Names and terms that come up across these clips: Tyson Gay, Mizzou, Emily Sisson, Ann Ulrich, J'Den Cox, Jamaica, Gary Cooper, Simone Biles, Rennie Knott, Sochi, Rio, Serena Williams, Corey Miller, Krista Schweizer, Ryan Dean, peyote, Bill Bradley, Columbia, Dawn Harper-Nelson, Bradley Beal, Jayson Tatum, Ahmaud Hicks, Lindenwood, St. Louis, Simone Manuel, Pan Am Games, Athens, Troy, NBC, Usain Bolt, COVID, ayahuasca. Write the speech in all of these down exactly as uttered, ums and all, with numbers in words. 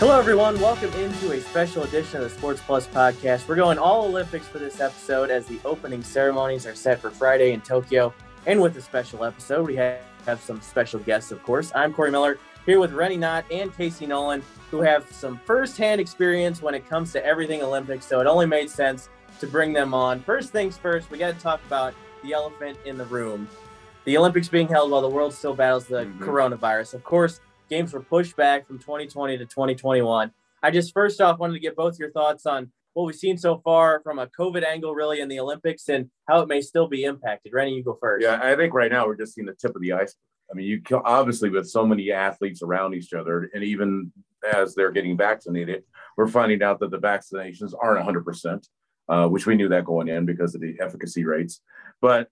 Hello, everyone. Welcome into a special edition of the Sports Plus podcast. We're going all Olympics for this episode as the opening ceremonies are set for Friday in Tokyo. And with a special episode, we have, have some special guests, of course. I'm Corey Miller, here with Rennie Knott and Casey Nolan, who have some firsthand experience when it comes to everything Olympics, so it only made sense to bring them on. First things first, we got to talk about the elephant in the room. The Olympics being held while the world still battles the mm-hmm. coronavirus. Of course, games were pushed back from twenty twenty to twenty twenty-one. I just first off wanted to get both your thoughts on what we've seen so far from a COVID angle really in the Olympics and how it may still be impacted. Rennie, you go first. Yeah, I think right now we're just seeing the tip of the iceberg. I mean, you obviously with so many athletes around each other, and even as they're getting vaccinated, we're finding out that the vaccinations aren't one hundred percent, uh, which we knew that going in because of the efficacy rates. But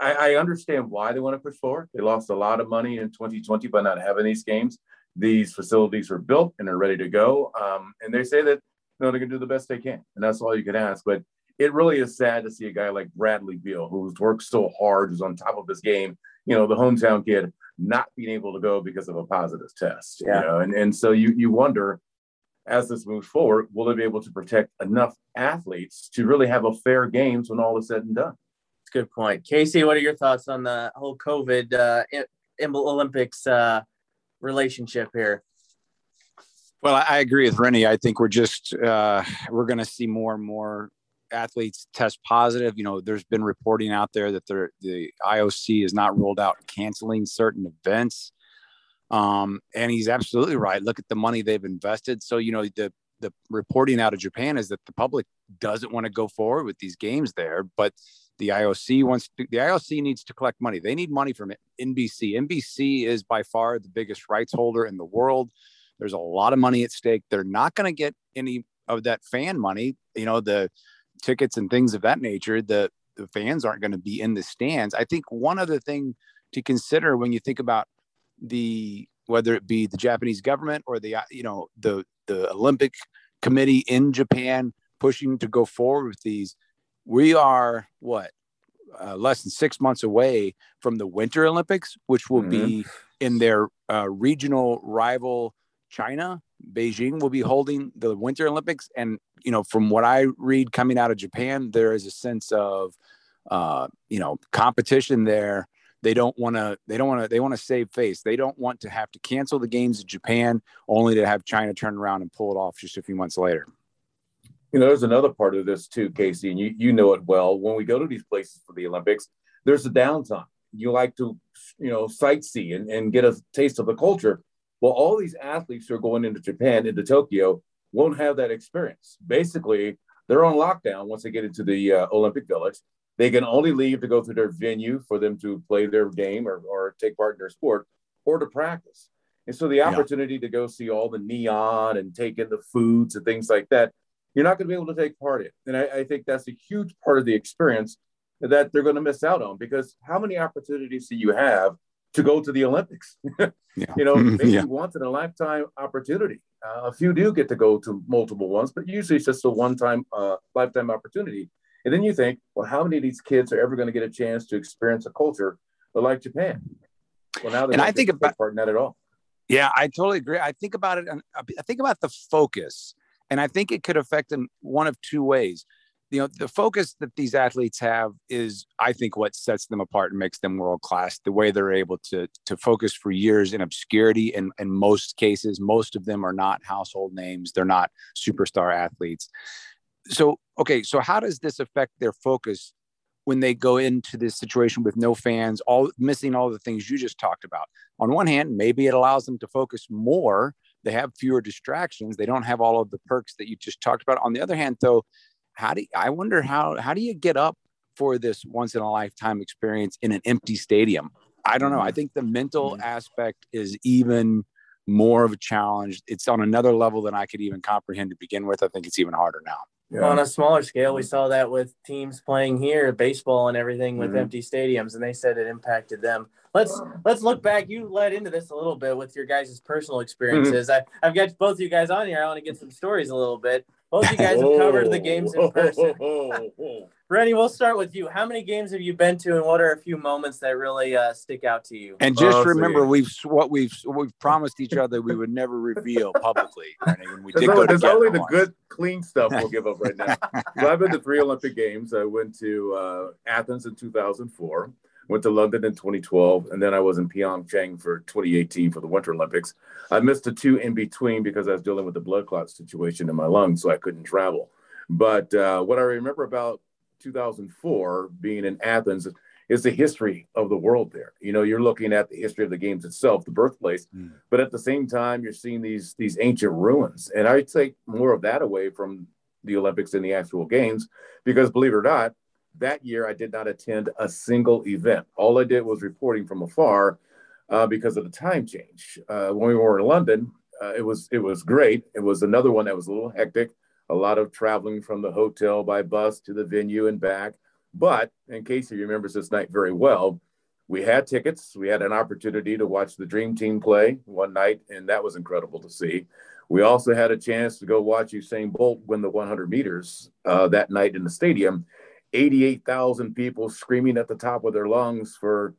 I understand why they want to push forward. They lost a lot of money in twenty twenty by not having these games. These facilities were built and are ready to go. Um, and they say that, you know, they're going to do the best they can. And that's all you can ask. But it really is sad to see a guy like Bradley Beal, who's worked so hard, who's on top of his game, you know, the hometown kid, not being able to go because of a positive test. Yeah. You know? And, and so you you wonder, as this moves forward, will they be able to protect enough athletes to really have a fair games when all is said and done? Good point. Casey, what are your thoughts on the whole COVID uh, Olympics uh, relationship here? Well, I agree with Rennie. I think we're just, uh, we're going to see more and more athletes test positive. You know, there's been reporting out there that the I O C has not ruled out canceling certain events. Um, and he's absolutely right. Look at the money they've invested. So, you know, the the reporting out of Japan is that the public doesn't want to go forward with these games there, but the I O C wants to, the I O C needs to collect money. They need money from N B C. N B C is by far the biggest rights holder in the world. There's a lot of money at stake. They're not going to get any of that fan money, you know, the tickets and things of that nature. The, the fans aren't going to be in the stands. I think one other thing to consider when you think about the, whether it be the Japanese government or the, you know, the, the Olympic committee in Japan pushing to go forward with these, we are, what, uh, less than six months away from the Winter Olympics, which will mm-hmm. be in their uh, regional rival China. Beijing will be holding the Winter Olympics. And, you know, from what I read coming out of Japan, there is a sense of, uh, you know, competition there. They don't want to, they don't want to, they want to save face. They don't want to have to cancel the games in Japan only to have China turn around and pull it off just a few months later. You know, there's another part of this too, Casey, and you, you know it well. When we go to these places for the Olympics, there's a downtime. You like to, you know, sightsee and, and get a taste of the culture. Well, all these athletes who are going into Japan, into Tokyo, won't have that experience. Basically, they're on lockdown once they get into the uh, Olympic Village. They can only leave to go through their venue for them to play their game or, or take part in their sport or to practice. And so the opportunity yeah. to go see all the neon and take in the foods and things like that, you're not going to be able to take part in. And I, I think that's a huge part of the experience that they're going to miss out on, because how many opportunities do you have to go to the Olympics? yeah. You know, maybe yeah. once in a lifetime opportunity. Uh, a few do get to go to multiple ones, but usually it's just a one-time uh, lifetime opportunity. And then you think, well, how many of these kids are ever going to get a chance to experience a culture like Japan? Well, now they're and not I think about part in that at all. Yeah, I totally agree. I think about it. And I think about the focus. And I think it could affect them one of two ways. You know, the focus that these athletes have is, I think, what sets them apart and makes them world-class, the way they're able to, to focus for years in obscurity. And in most cases, most of them are not household names. They're not superstar athletes. So, okay, so how does this affect their focus when they go into this situation with no fans, all missing all the things you just talked about? On one hand, maybe it allows them to focus more. They have fewer distractions. They don't have all of the perks that you just talked about. On the other hand, though, how do you, I wonder how how do you get up for this once in a lifetime experience in an empty stadium? I don't know. I think the mental mm-hmm. aspect is even more of a challenge. It's on another level than I could even comprehend to begin with. I think it's even harder now. Yeah. On a smaller scale, we saw that with teams playing here, baseball and everything with mm-hmm. empty stadiums, and they said it impacted them. Let's let's look back. You led into this a little bit with your guys' personal experiences. Mm-hmm. I, I've got both of you guys on here. I want to get some stories a little bit. Both of you guys whoa, have covered the games in person. Whoa, whoa, whoa. Rennie, we'll start with you. How many games have you been to, and what are a few moments that really uh, stick out to you? And just oh, remember, so yeah. we've what we've we've promised each other we would never reveal publicly. Rennie, when we there's only, there's only the good, clean stuff we'll give up right now. So I've been to three Olympic Games. I went to uh, Athens in two thousand four, went to London in twenty twelve, and then I was in Pyeongchang for twenty eighteen for the Winter Olympics. I missed the two in between because I was dealing with the blood clot situation in my lungs, so I couldn't travel. But uh, what I remember about two thousand four being in Athens is the history of the world there. You know, you're looking at the history of the games itself, the birthplace, mm. but at the same time, you're seeing these, these ancient ruins. And I take more of that away from the Olympics and the actual games, because believe it or not, that year I did not attend a single event. All I did was reporting from afar uh, because of the time change. Uh, when we were in London, uh, it was, it was great. It was another one that was a little hectic. A lot of traveling from the hotel by bus to the venue and back. But, and Casey remembers this night very well, we had tickets. We had an opportunity to watch the Dream Team play one night, and that was incredible to see. We also had a chance to go watch Usain Bolt win the one hundred meters uh, that night in the stadium. eighty-eight thousand people screaming at the top of their lungs for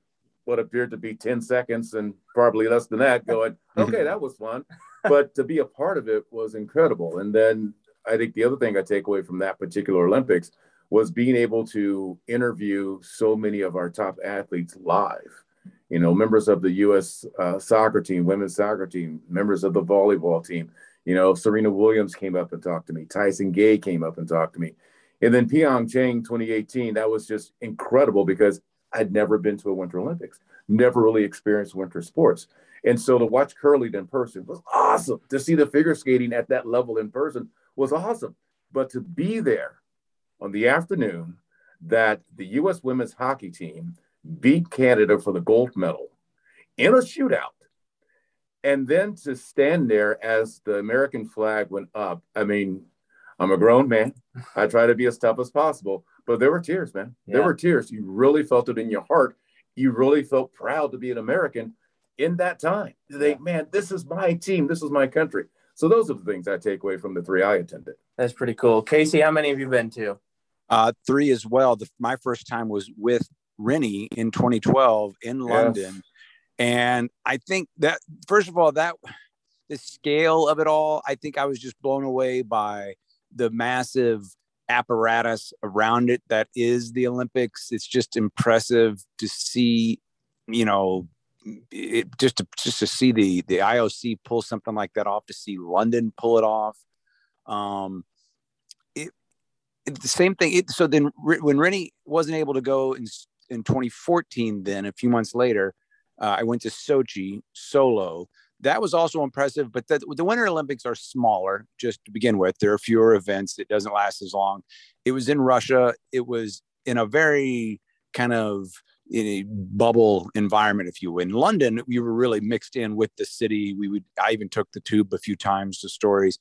what appeared to be ten seconds and probably less than that, going, okay, that was fun. But to be a part of it was incredible. And then I think the other thing I take away from that particular Olympics was being able to interview so many of our top athletes live. You know, members of the U S uh, soccer team, women's soccer team, members of the volleyball team. You know, Serena Williams came up and talked to me. Tyson Gay came up and talked to me. And then Pyeongchang twenty eighteen, that was just incredible because I'd never been to a Winter Olympics, never really experienced winter sports. And so to watch curling in person was awesome. To see the figure skating at that level in person was awesome. But to be there on the afternoon that the U S women's hockey team beat Canada for the gold medal in a shootout, and then to stand there as the American flag went up. I mean, I'm a grown man. I try to be as tough as possible, but there were tears, man. Yeah. There were tears. You really felt it in your heart. You really felt proud to be an American in that time. You think, man, this is my team. This is my country. So those are the things I take away from the three I attended. That's pretty cool. Casey, how many have you been to? Uh, three as well. The, my first time was with Rennie in twenty twelve in London. Yes. And I think that, first of all, that the scale of it all, I think I was just blown away by the massive apparatus around it that is the Olympics. It's just impressive to see, you know, It, just to just to see the the I O C pull something like that off, to see London pull it off, um, it, it the same thing. It, so then, when Rennie wasn't able to go in in twenty fourteen, then a few months later, uh, I went to Sochi solo. That was also impressive, but that, the Winter Olympics are smaller just to begin with. There are fewer events. It doesn't last as long. It was in Russia. It was in a very kind of in a bubble environment, if you will. In London, we were really mixed in with the city. We would, I even took the tube a few times to stories.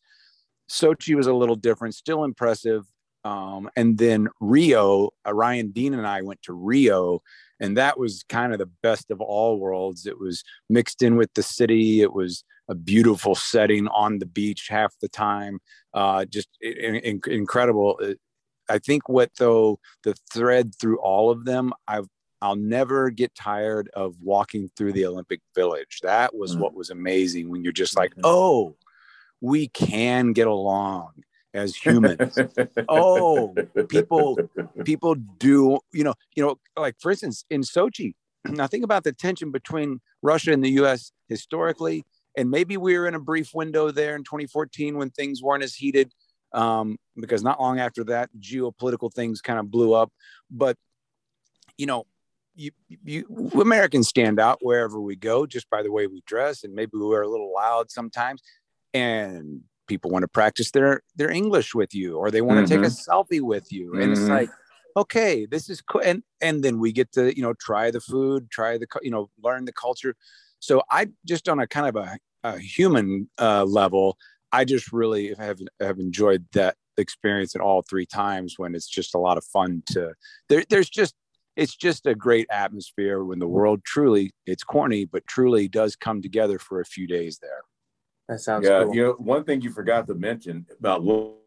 Sochi was a little different, still impressive. Um, and then Rio, uh, Ryan Dean and I went to Rio, and that was kind of the best of all worlds. It was mixed in with the city. It was a beautiful setting on the beach half the time. Uh, just in, in, incredible. I think what though, the thread through all of them, I've, I'll never get tired of walking through the Olympic Village. That was mm. what was amazing, when you're just like, oh, we can get along as humans. oh, people, people do, you know, you know, like for instance, in Sochi, now think about the tension between Russia and the U S historically, and maybe we were in a brief window there in twenty fourteen when things weren't as heated, um, because not long after that, geopolitical things kind of blew up. But, you know, You, you Americans stand out wherever we go just by the way we dress, and maybe we're a little loud sometimes, and people want to practice their their English with you, or they want mm-hmm. to take a selfie with you, and mm-hmm. it's like, okay, this is cool, and and then we get to, you know, try the food, try the you know learn the culture. So I just, on a kind of a, a human uh, level, I just really have have enjoyed that experience at all three times. When it's just a lot of fun to there. There's just It's just a great atmosphere when the world truly, it's corny, but truly does come together for a few days there. That sounds yeah, cool. You know, one thing you forgot to mention about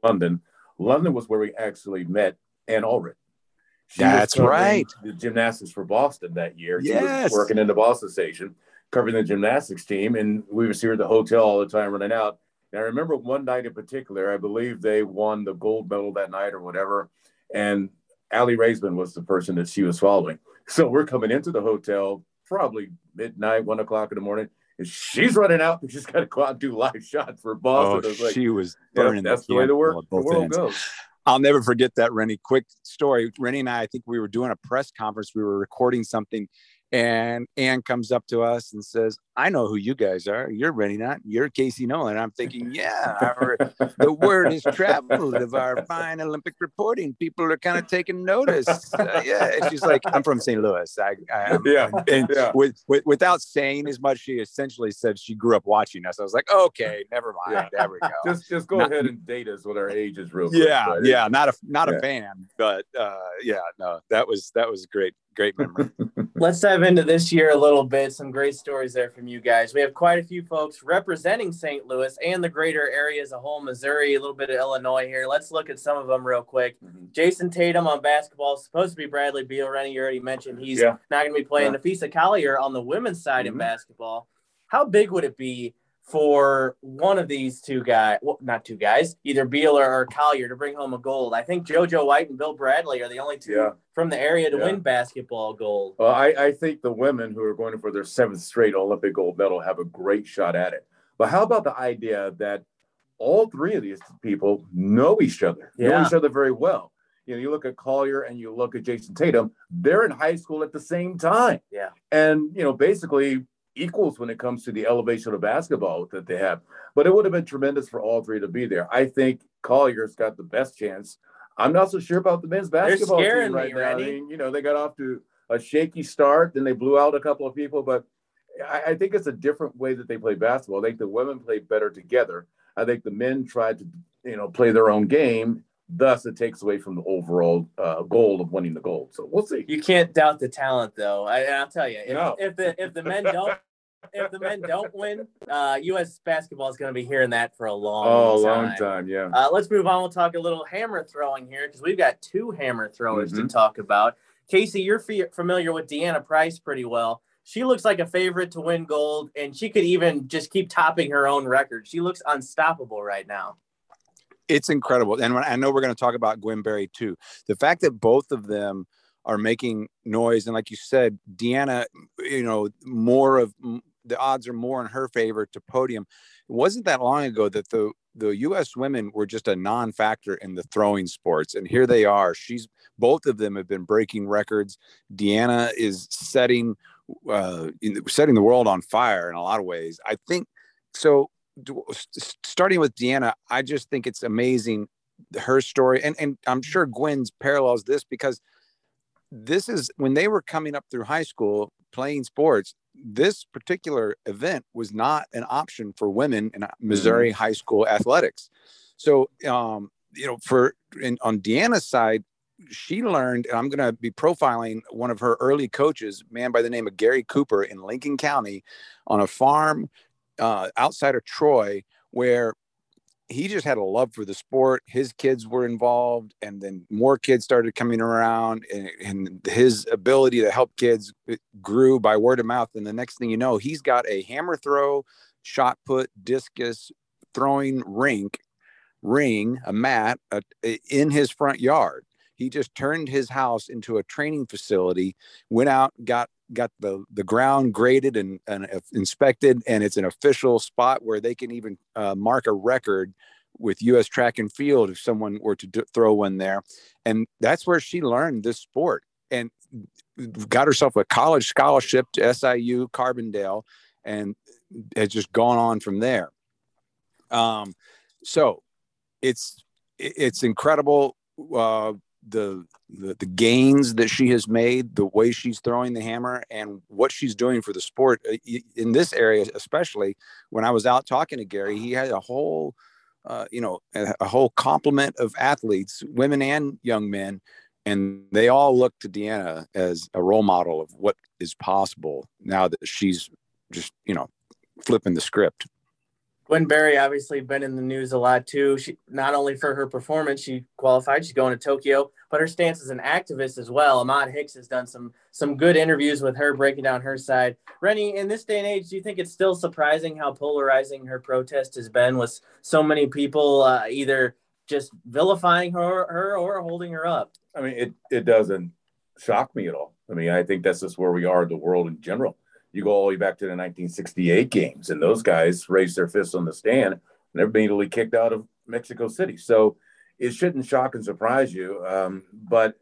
London, London was where we actually met Ann Ulrich. She That's right. The gymnastics for Boston that year. Yes. She was working in the Boston station, covering the gymnastics team. And we would see her at the hotel all the time running out. And I remember one night in particular, I believe they won the gold medal that night or whatever. And Allie Raisman was the person that she was following. So we're coming into the hotel, probably midnight, one o'clock in the morning. And she's running out because she's got to go out and do live shots for Boston. Oh, was like, she was burning. Yeah, that's the, the way the world, the world goes. I'll never forget that, Rennie. Quick story. Rennie and I, I think we were doing a press conference. We were recording something, and Ann comes up to us and says, I know who you guys are. You're Rennie Knott. You're Casey Nolan. I'm thinking, yeah, our, the word has traveled of our fine Olympic reporting. People are kind of taking notice. Uh, yeah. And she's like, I'm from Saint Louis. I, I, yeah. And yeah. With, with, without saying as much, she essentially said she grew up watching us. I was like, okay, never mind. Yeah. There we go. Just just go not, ahead and date us with our ages real quick. Yeah. But, yeah. Not a, not yeah. a fan, but uh, yeah, no, that was, that was great. Great memory. Let's dive into this year a little bit. Some great stories there from you guys. We have quite a few folks representing Saint Louis and the greater area as a whole, Missouri, a little bit of Illinois here. Let's look at some of them real quick. Mm-hmm. Jayson Tatum on basketball, supposed to be Bradley Beal. Rennie, you already mentioned he's yeah. not going to be playing. Yeah. Napheesa Collier on the women's side mm-hmm. in basketball. How big would it be for one of these two guys, well, not two guys, either Beal or, or Collier to bring home a gold? I think Jojo White and Bill Bradley are the only two yeah. from the area to yeah. win basketball gold. Well, I, I think the women who are going for their seventh straight Olympic gold medal have a great shot at it. But how about the idea that all three of these people know each other, yeah. know each other very well? You know, you look at Collier and you look at Jayson Tatum, they're in high school at the same time. Yeah. And, you know, basically equals when it comes to the elevation of basketball that they have. But it would have been tremendous for all three to be there. I think Collier's got the best chance. I'm not so sure about the men's basketball team right now. I mean, you know, they got off to a shaky start, then they blew out a couple of people, but I, I think it's a different way that they play basketball. I think the women play better together. I think the men tried to, you know, play their own game. Thus, it takes away from the overall uh, goal of winning the gold. So we'll see. You can't doubt the talent, though. I, and I'll tell you, if, no. if the if the men don't if the men don't win, uh, U S basketball is going to be hearing that for a long, oh, time. long time. Yeah. Uh, let's move on. We'll talk a little hammer throwing here because we've got two hammer throwers mm-hmm. to talk about. Casey, you're f- familiar with Deanna Price pretty well. She looks like a favorite to win gold, and she could even just keep topping her own record. She looks unstoppable right now. It's incredible. And when, I know we're going to talk about Gwen Berry too. The fact that both of them are making noise. And like you said, Deanna, you know, more of the odds are more in her favor to podium. It wasn't that long ago that the, the U S women were just a non-factor in the throwing sports. And here they are. She's both of them have been breaking records. Deanna is setting, uh, setting the world on fire in a lot of ways. I think so. Starting with Deanna, I just think it's amazing, her story. And, and I'm sure Gwen's parallels this because this is when they were coming up through high school playing sports, this particular event was not an option for women in Missouri high school athletics. So, um, you know, for in, on Deanna's side, she learned, and I'm going to be profiling one of her early coaches, a man by the name of Gary Cooper in Lincoln County on a farm Uh, outside of Troy, where he just had a love for the sport. His kids were involved, and then more kids started coming around, and, and his ability to help kids grew by word of mouth. And the next thing you know, he's got a hammer throw, shot put, discus, throwing rink, ring, a mat a, a, in his front yard. He just turned his house into a training facility, went out, got got the, the ground graded and, and inspected, and it's an official spot where they can even uh, mark a record with U S track and field if someone were to do, throw one there. And that's where she learned this sport and got herself a college scholarship to S I U Carbondale and has just gone on from there. Um, so it's, it's incredible. Uh, The, the the gains that she has made, the way she's throwing the hammer and what she's doing for the sport in this area, especially when I was out talking to Gary, he had a whole, uh, you know, a, a whole complement of athletes, women and young men, and they all look to Deanna as a role model of what is possible now that she's just, you know, flipping the script. Gwen Berry obviously been in the news a lot too. She not only for her performance, she qualified. She's going to Tokyo. but her stance as an activist as well. Ahmaud Hicks has done some some good interviews with her, breaking down her side. Rennie, in this day and age, do you think it's still surprising how polarizing her protest has been, with so many people uh, either just vilifying her, her or holding her up? I mean, it, it doesn't shock me at all. I mean, I think that's just where we are in the world in general. You go all the way back to the nineteen sixty-eight games, and those guys raised their fists on the stand and they're immediately kicked out of Mexico City. So it shouldn't shock and surprise you, um, but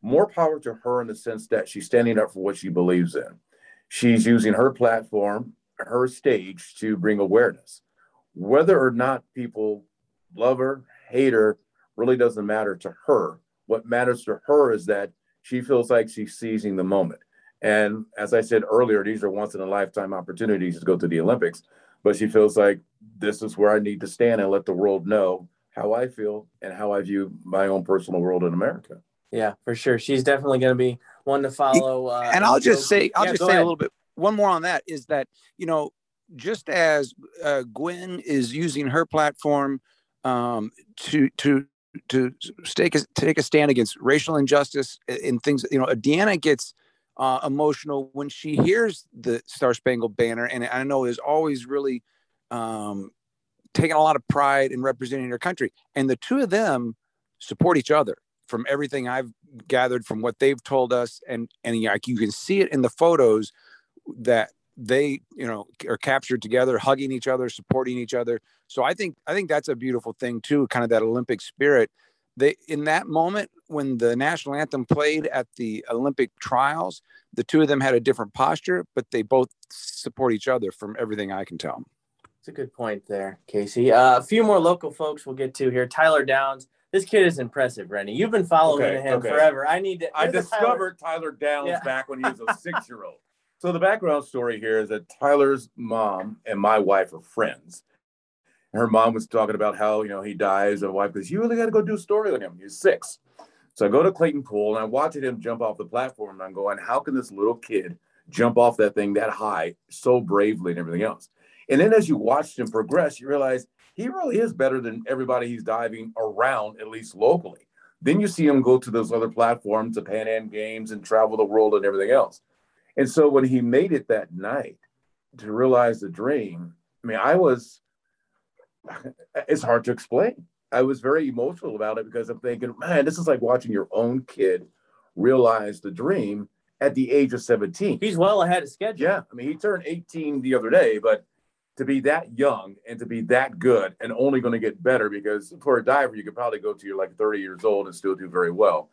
more power to her in the sense that she's standing up for what she believes in. She's using her platform, her stage, to bring awareness. Whether or not people love her, hate her, really doesn't matter to her. What matters to her is that she feels like she's seizing the moment. And as I said earlier, these are once in a lifetime opportunities to go to the Olympics, but she feels like this is where I need to stand and let the world know how I feel and how I view my own personal world in America. Yeah, for sure. She's definitely going to be one to follow. Uh, and I'll just say, I'll yeah, just say ahead. a little bit, one more on that is that, you know, just as uh, Gwen is using her platform um, to, to, to take a, take a stand against racial injustice and things, you know, Deanna gets uh, emotional when she hears the Star Spangled Banner. And I know is always really um, taking a lot of pride in representing her country. And the two of them support each other from everything I've gathered from what they've told us. And, and like you can see it in the photos that they, you know, are captured together, hugging each other, supporting each other. So I think, I think that's a beautiful thing too, kind of that Olympic spirit. They, in that moment, when the national anthem played at the Olympic trials, the two of them had a different posture, but they both support each other from everything I can tell. It's a good point there, Casey. Uh, a few more local folks we'll get to here. Tyler Downs. This kid is impressive, Rennie. You've been following okay, him okay. forever. I need to. I discovered Tyler, Tyler Downs yeah. back when he was a six-year-old. So the background story here is that Tyler's mom and my wife are friends. Her mom was talking about how, you know, he dies. And wife goes, you really got to go do a story on him. He's six. So I go to Clayton Pool and I'm watching him jump off the platform. And I'm going, how can this little kid jump off that thing that high so bravely and everything else? And then as you watched him progress, you realize he really is better than everybody he's diving around, at least locally. Then you see him go to those other platforms, the Pan Am Games, and travel the world and everything else. And so when he made it that night to realize the dream, I mean, I was, it's hard to explain. I was very emotional about it because I'm thinking, man, this is like watching your own kid realize the dream at the age of seventeen. He's well ahead of schedule. Yeah. I mean, he turned eighteen the other day, but to be that young and to be that good and only going to get better, because for a diver, you could probably go to you're like thirty years old and still do very well.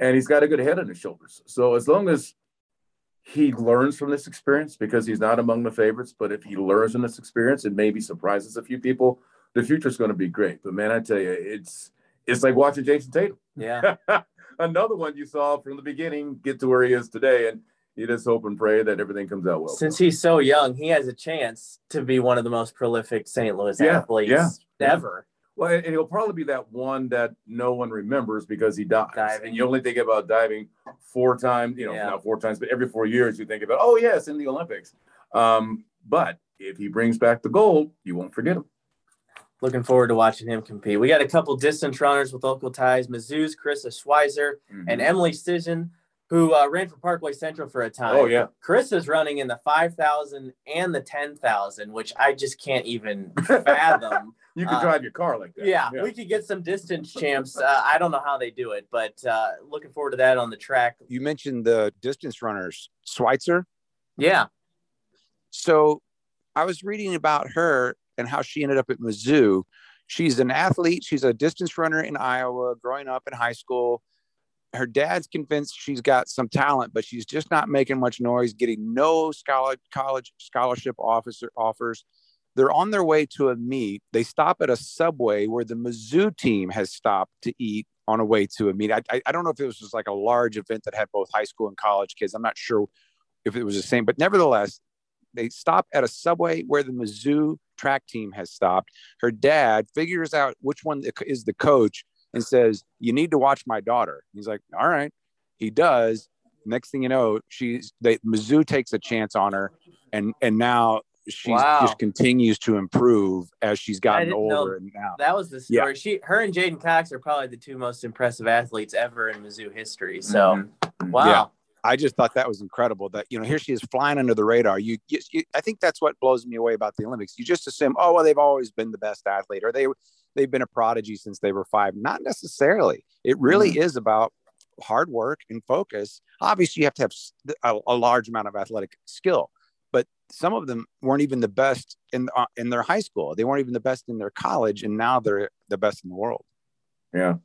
And he's got a good head on his shoulders. So as long as he learns from this experience, because he's not among the favorites, but if he learns from this experience and maybe surprises a few people, the future is going to be great. But man, I tell you, it's, it's like watching Jayson Tatum. Yeah. Another one you saw from the beginning get to where he is today. And you just hope and pray that everything comes out well. Since he's so young, he has a chance to be one of the most prolific Saint Louis yeah, athletes yeah, ever. Well, and he'll probably be that one that no one remembers because he dives. Diving. And you only think about diving four times, you know, yeah. not four times, but every four years you think about, oh, yes, in the Olympics. Um, but if he brings back the gold, you won't forget him. Looking forward to watching him compete. We got a couple distance runners with local ties, Mizzou's Krista Schweizer mm-hmm. and Emily Sisson, who uh, ran for Parkway Central for a time. Oh, yeah. Chris is running in the five thousand and the ten thousand, which I just can't even fathom. You could uh, drive your car like that. Yeah, yeah, we could get some distance champs. Uh, I don't know how they do it, but uh, looking forward to that on the track. You mentioned the distance runners, Schweitzer. Yeah. So I was reading about her and how she ended up at Mizzou. She's an athlete. She's a distance runner in Iowa, growing up in high school. Her dad's convinced she's got some talent, but she's just not making much noise, getting no scholar- college scholarship officer offers. They're on their way to a meet. They stop at a Subway where the Mizzou team has stopped to eat on a way to a meet. I, I, I don't know if it was just like a large event that had both high school and college kids. I'm not sure if it was the same, but nevertheless, they stop at a Subway where the Mizzou track team has stopped. Her dad figures out which one is the coach and says, you need to watch my daughter. He's like, all right. He does. Next thing you know, she's they, Mizzou takes a chance on her. And and now she wow. just continues to improve as she's gotten older. And now that was the story. Yeah. She, her, and J'Den Cox are probably the two most impressive athletes ever in Mizzou history. So, mm-hmm. wow. Yeah. I just thought that was incredible that, you know, here she is flying under the radar. You, you, you, I think that's what blows me away about the Olympics. You just assume, oh, well, they've always been the best athlete, or they, they've been a prodigy since they were five. Not necessarily. It really mm-hmm. is about hard work and focus. Obviously, you have to have a, a large amount of athletic skill, but some of them weren't even the best in, uh, in their high school. They weren't even the best in their college, and now they're the best in the world. Yeah.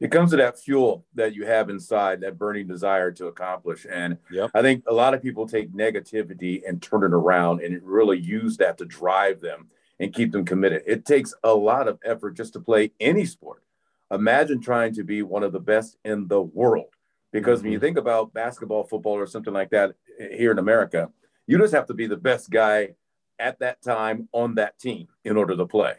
It comes to that fuel that you have inside, that burning desire to accomplish. And yep. I think a lot of people take negativity and turn it around and really use that to drive them and keep them committed. It takes a lot of effort just to play any sport. Imagine trying to be one of the best in the world, because mm-hmm. when you think about basketball, football, or something like that here in America, you just have to be the best guy at that time on that team in order to play.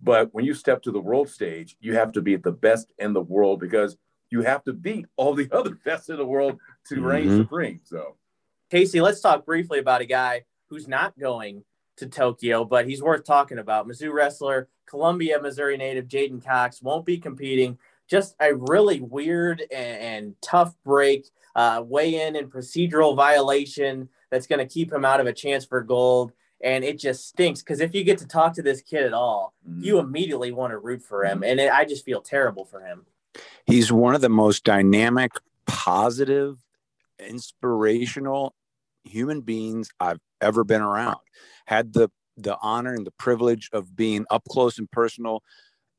But when you step to the world stage, you have to be the best in the world, because you have to beat all the other best in the world to mm-hmm. reign supreme. So, Casey, let's talk briefly about a guy who's not going to Tokyo, but he's worth talking about. Mizzou wrestler, Columbia, Missouri native J'Den Cox won't be competing. Just a really weird and, and tough break, uh, weigh-in and procedural violation that's going to keep him out of a chance for gold. And it just stinks, because if you get to talk to this kid at all, mm-hmm. you immediately want to root for him. And it, I just feel terrible for him. He's one of the most dynamic, positive, inspirational human beings I've ever been around. Had the the honor and the privilege of being up close and personal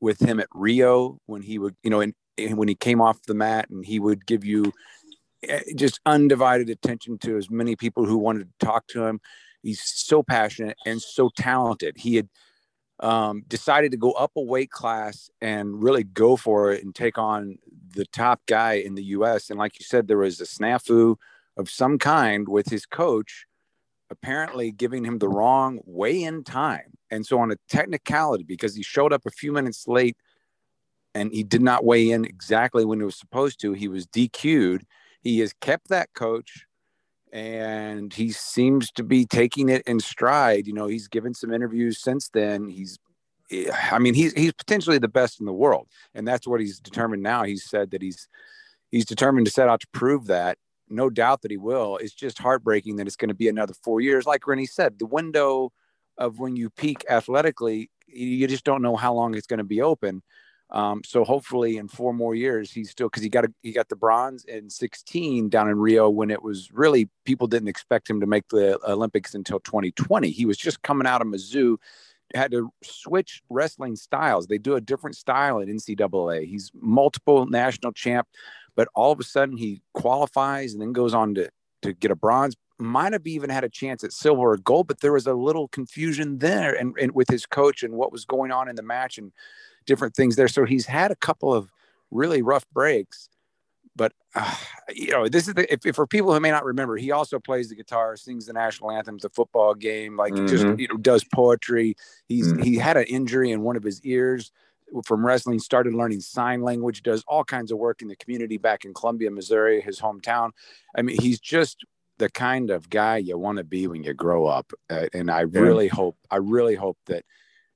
with him at Rio, when he would, you know, and, and when he came off the mat, and he would give you just undivided attention to as many people who wanted to talk to him. He's so passionate and so talented. He had um, decided to go up a weight class and really go for it and take on the top guy in the U S. And like you said, there was a snafu of some kind with his coach apparently giving him the wrong weigh-in time. And so on a technicality, because he showed up a few minutes late and he did not weigh in exactly when he was supposed to, he was D Q'd. He has kept that coach, and he seems to be taking it in stride. You know, he's given some interviews since then. He's, I mean, he's, he's potentially the best in the world. And that's what he's determined now. He's said that he's, he's determined to set out to prove that. No doubt that he will. It's just heartbreaking that it's going to be another four years. Like Rennie said, the window of when you peak athletically, you just don't know how long it's going to be open. Um, so hopefully in four more years, he's still, because he got a, he got the bronze in sixteen down in Rio, when it was really, people didn't expect him to make the Olympics until twenty twenty. He was just coming out of Mizzou, had to switch wrestling styles. They do a different style at N C A A. He's multiple national champ, but all of a sudden he qualifies and then goes on to, to get a bronze. Might have even had a chance at silver or gold, but there was a little confusion there and, and with his coach and what was going on in the match and different things there. So he's had a couple of really rough breaks, but uh, you know, this is the, if, if for people who may not remember, he also plays the guitar, sings the national anthem, the football game, like mm-hmm. just, you know, does poetry. He's, mm-hmm. he had an injury in one of his ears from wrestling, started learning sign language, does all kinds of work in the community back in Columbia, Missouri, his hometown. I mean, he's just the kind of guy you want to be when you grow up. Uh, and I really yeah. hope, I really hope that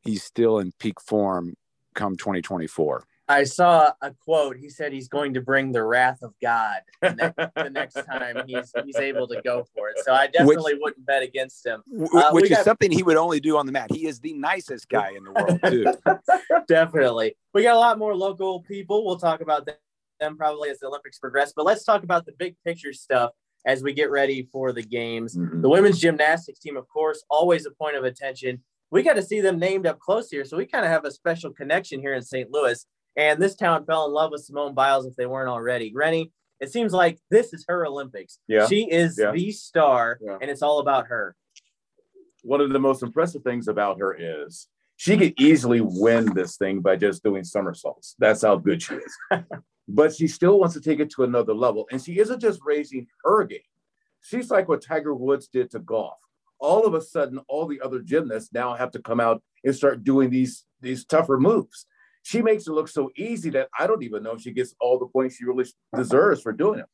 he's still in peak form come twenty twenty-four. I saw a quote. He said he's going to bring the wrath of God the next, the next time he's he's able to go for it. So I definitely which, wouldn't bet against him. W- uh, which is got, something he would only do on the mat. He is the nicest guy in the world, too. Definitely. We got a lot more local people. We'll talk about them probably as the Olympics progress. But let's talk about the big picture stuff as we get ready for the games. Mm-hmm. The women's gymnastics team, of course, always a point of attention. We got to see them named up close here, so we kind of have a special connection here in Saint Louis. And this town fell in love with Simone Biles if they weren't already. Rennie, it seems like this is her Olympics. Yeah. She is yeah. the star, yeah. and it's all about her. One of the most impressive things about her is she could easily win this thing by just doing somersaults. That's how good she is. But she still wants to take it to another level. And she isn't just raising her game. She's like what Tiger Woods did to golf. All of a sudden, all the other gymnasts now have to come out and start doing these, these tougher moves. She makes it look so easy that I don't even know if she gets all the points she really deserves for doing it.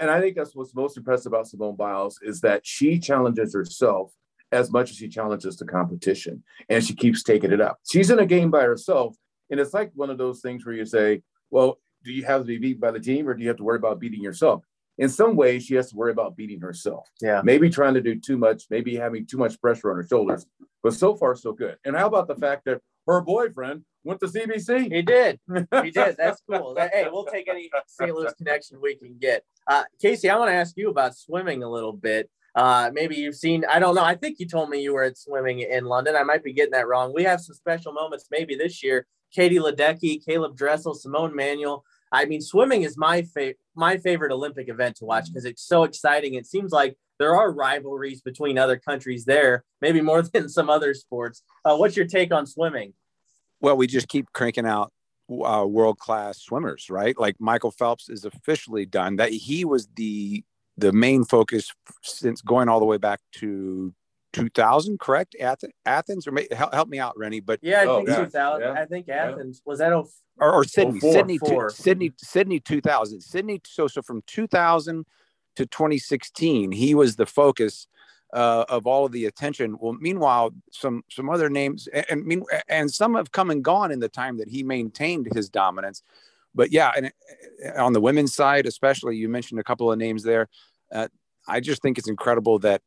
And I think that's what's most impressive about Simone Biles, is that she challenges herself as much as she challenges the competition, and she keeps taking it up. She's in a game by herself, and it's like one of those things where you say, well, do you have to be beat by the team, or do you have to worry about beating yourself? In some ways, she has to worry about beating herself. Yeah. Maybe trying to do too much, maybe having too much pressure on her shoulders. But so far, so good. And how about the fact that her boyfriend went to C B C? He did. He did. That's cool. Hey, we'll take any Saint Louis connection we can get. Uh, Casey, I want to ask you about swimming a little bit. Uh, maybe you've seen, I don't know. I think you told me you were at swimming in London. I might be getting that wrong. We have some special moments maybe this year. Katie Ledecky, Caleb Dressel, Simone Manuel. I mean, swimming is my favorite. my favorite Olympic event to watch because it's so exciting. It seems like there are rivalries between other countries there, maybe more than some other sports. Uh, what's your take on swimming? Well, we just keep cranking out uh, world-class swimmers, right? Like Michael Phelps is officially done. That he was the the main focus since going all the way back to two thousand, correct? Ath- Athens, or may- help, help me out, Rennie. But yeah, I oh, think yeah, two thousand. Yeah, I think Athens yeah. was that. Oh, or, or Sydney, oh, four, Sydney, four. Two, Sydney, Sydney, two thousand, Sydney. So, so from two thousand to twenty sixteen, he was the focus uh, of all of the attention. Well, meanwhile, some some other names, and, and mean, and some have come and gone in the time that he maintained his dominance. But yeah, and on the women's side, especially, you mentioned a couple of names there. Uh, I just think it's incredible that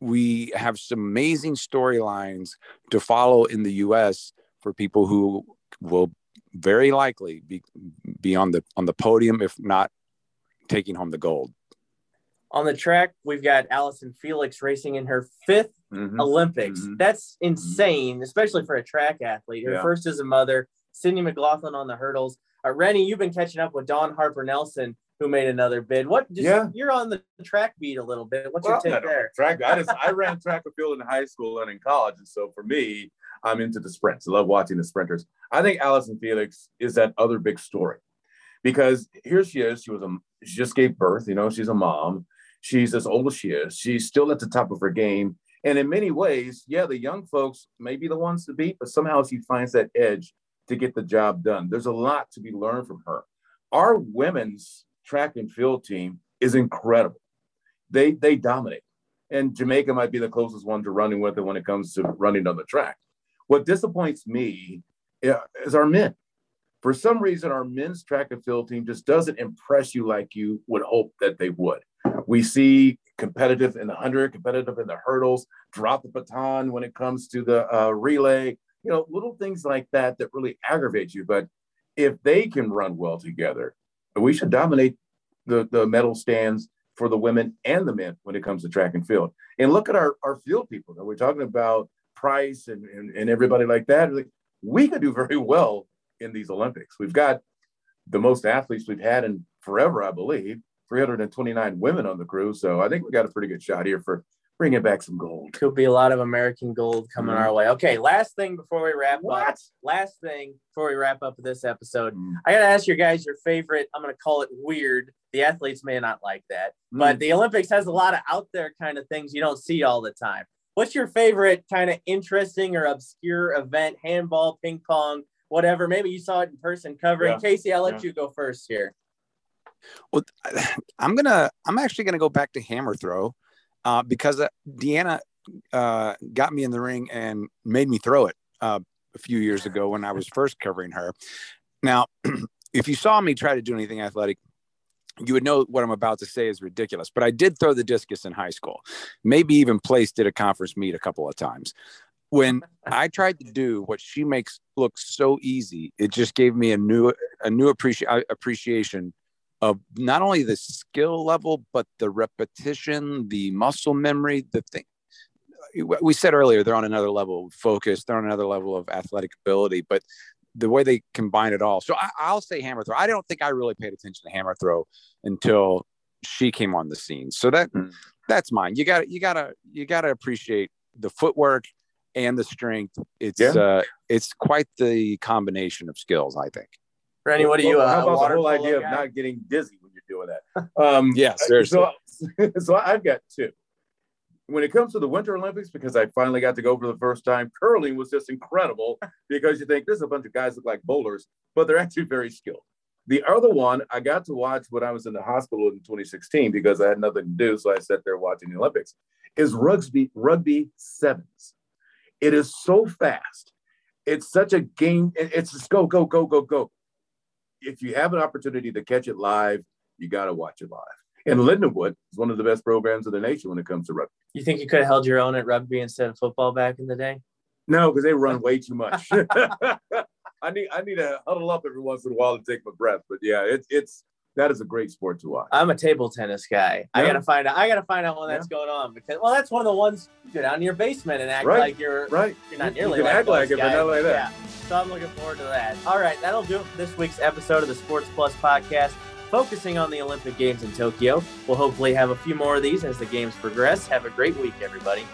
we have some amazing storylines to follow in the U S for people who will very likely be, be on the on the podium, if not taking home the gold. On the track, we've got Allison Felix racing in her fifth mm-hmm. Olympics. Mm-hmm. That's insane, mm-hmm. especially for a track athlete. Her yeah. first as a mother. Sydney McLaughlin on the hurdles. Uh, Rennie, you've been catching up with Dawn Harper-Nelson, who made another bid. What? Just, yeah. You're on the track beat a little bit. What's well, your take there? Track. I just I ran track and field in high school and in college, and so for me, I'm into the sprints. I love watching the sprinters. I think Allison Felix is that other big story, because here she is. She was a. She just gave birth. You know, she's a mom. She's as old as she is. She's still at the top of her game, and in many ways, yeah, the young folks may be the ones to beat, but somehow she finds that edge to get the job done. There's a lot to be learned from her. Our women's track and field team is incredible. They they dominate. And Jamaica might be the closest one to running with it when it comes to running on the track. What disappoints me is our men. For some reason, our men's track and field team just doesn't impress you like you would hope that they would. We see competitive in the one hundred, competitive in the hurdles, drop the baton when it comes to the uh, relay, you know, little things like that that really aggravate you. But if they can run well together, we should dominate the, the medal stands for the women and the men when it comes to track and field. And look at our, our field people that we're talking about, Price and, and, and everybody like that. We could do very well in these Olympics. We've got the most athletes we've had in forever, I believe, three hundred twenty-nine women on the crew. So I think we got a pretty good shot here for bringing back some gold. Could be a lot of American gold coming mm-hmm. our way. Okay, last thing before we wrap what? up. Last thing before we wrap up this episode. Mm-hmm. I got to ask you guys your favorite, I'm going to call it weird. The athletes may not like that, mm-hmm. but the Olympics has a lot of out there kind of things you don't see all the time. What's your favorite kind of interesting or obscure event? Handball, ping pong, whatever. Maybe you saw it in person covering. Yeah. Casey, I'll let yeah. you go first here. Well, I'm going to, I'm actually going to go back to hammer throw. Uh, because uh, Deanna uh, got me in the ring and made me throw it uh, a few years ago when I was first covering her. Now, if you saw me try to do anything athletic, you would know what I'm about to say is ridiculous. But I did throw the discus in high school, maybe even placed at a conference meet a couple of times. When I tried to do what she makes look so easy, it just gave me a new a new appreci- appreciation of not only the skill level, but the repetition, the muscle memory, the thing. We said earlier, they're on another level of focus. They're on another level of athletic ability, but the way they combine it all. So I, I'll say hammer throw. I don't think I really paid attention to hammer throw until she came on the scene. So that mm. that's mine. You got you got to you got to appreciate the footwork and the strength. It's yeah. uh, it's quite the combination of skills, I think. Randy, what do you? Uh, how about the whole idea guy? Of not getting dizzy when you're doing that? Um, yeah, seriously. So, so I've got two. When it comes to the Winter Olympics, because I finally got to go for the first time, curling was just incredible because you think this is a bunch of guys look like bowlers, but they're actually very skilled. The other one I got to watch when I was in the hospital in twenty sixteen because I had nothing to do, so I sat there watching the Olympics, is rugby, rugby sevens. It is so fast. It's such a game. It's just go, go, go, go, go. If you have an opportunity to catch it live, you got to watch it live. And Lindenwood is one of the best programs in the nation when it comes to rugby. You think you could have held your own at rugby instead of football back in the day? No, because they run way too much. I need I need to huddle up every once in a while to take my breath. But yeah, it's it's that is a great sport to watch. I'm a table tennis guy. Yeah. I gotta find out. I gotta find out when that's yeah. going on because well, that's one of the ones you go down to your basement and act right. like you're right. You're not nearly you can act like it, but not like that. Yeah. So I'm looking forward to that. All right, that'll do it for this week's episode of the Sports Plus Podcast, focusing on the Olympic Games in Tokyo. We'll hopefully have a few more of these as the games progress. Have a great week, everybody.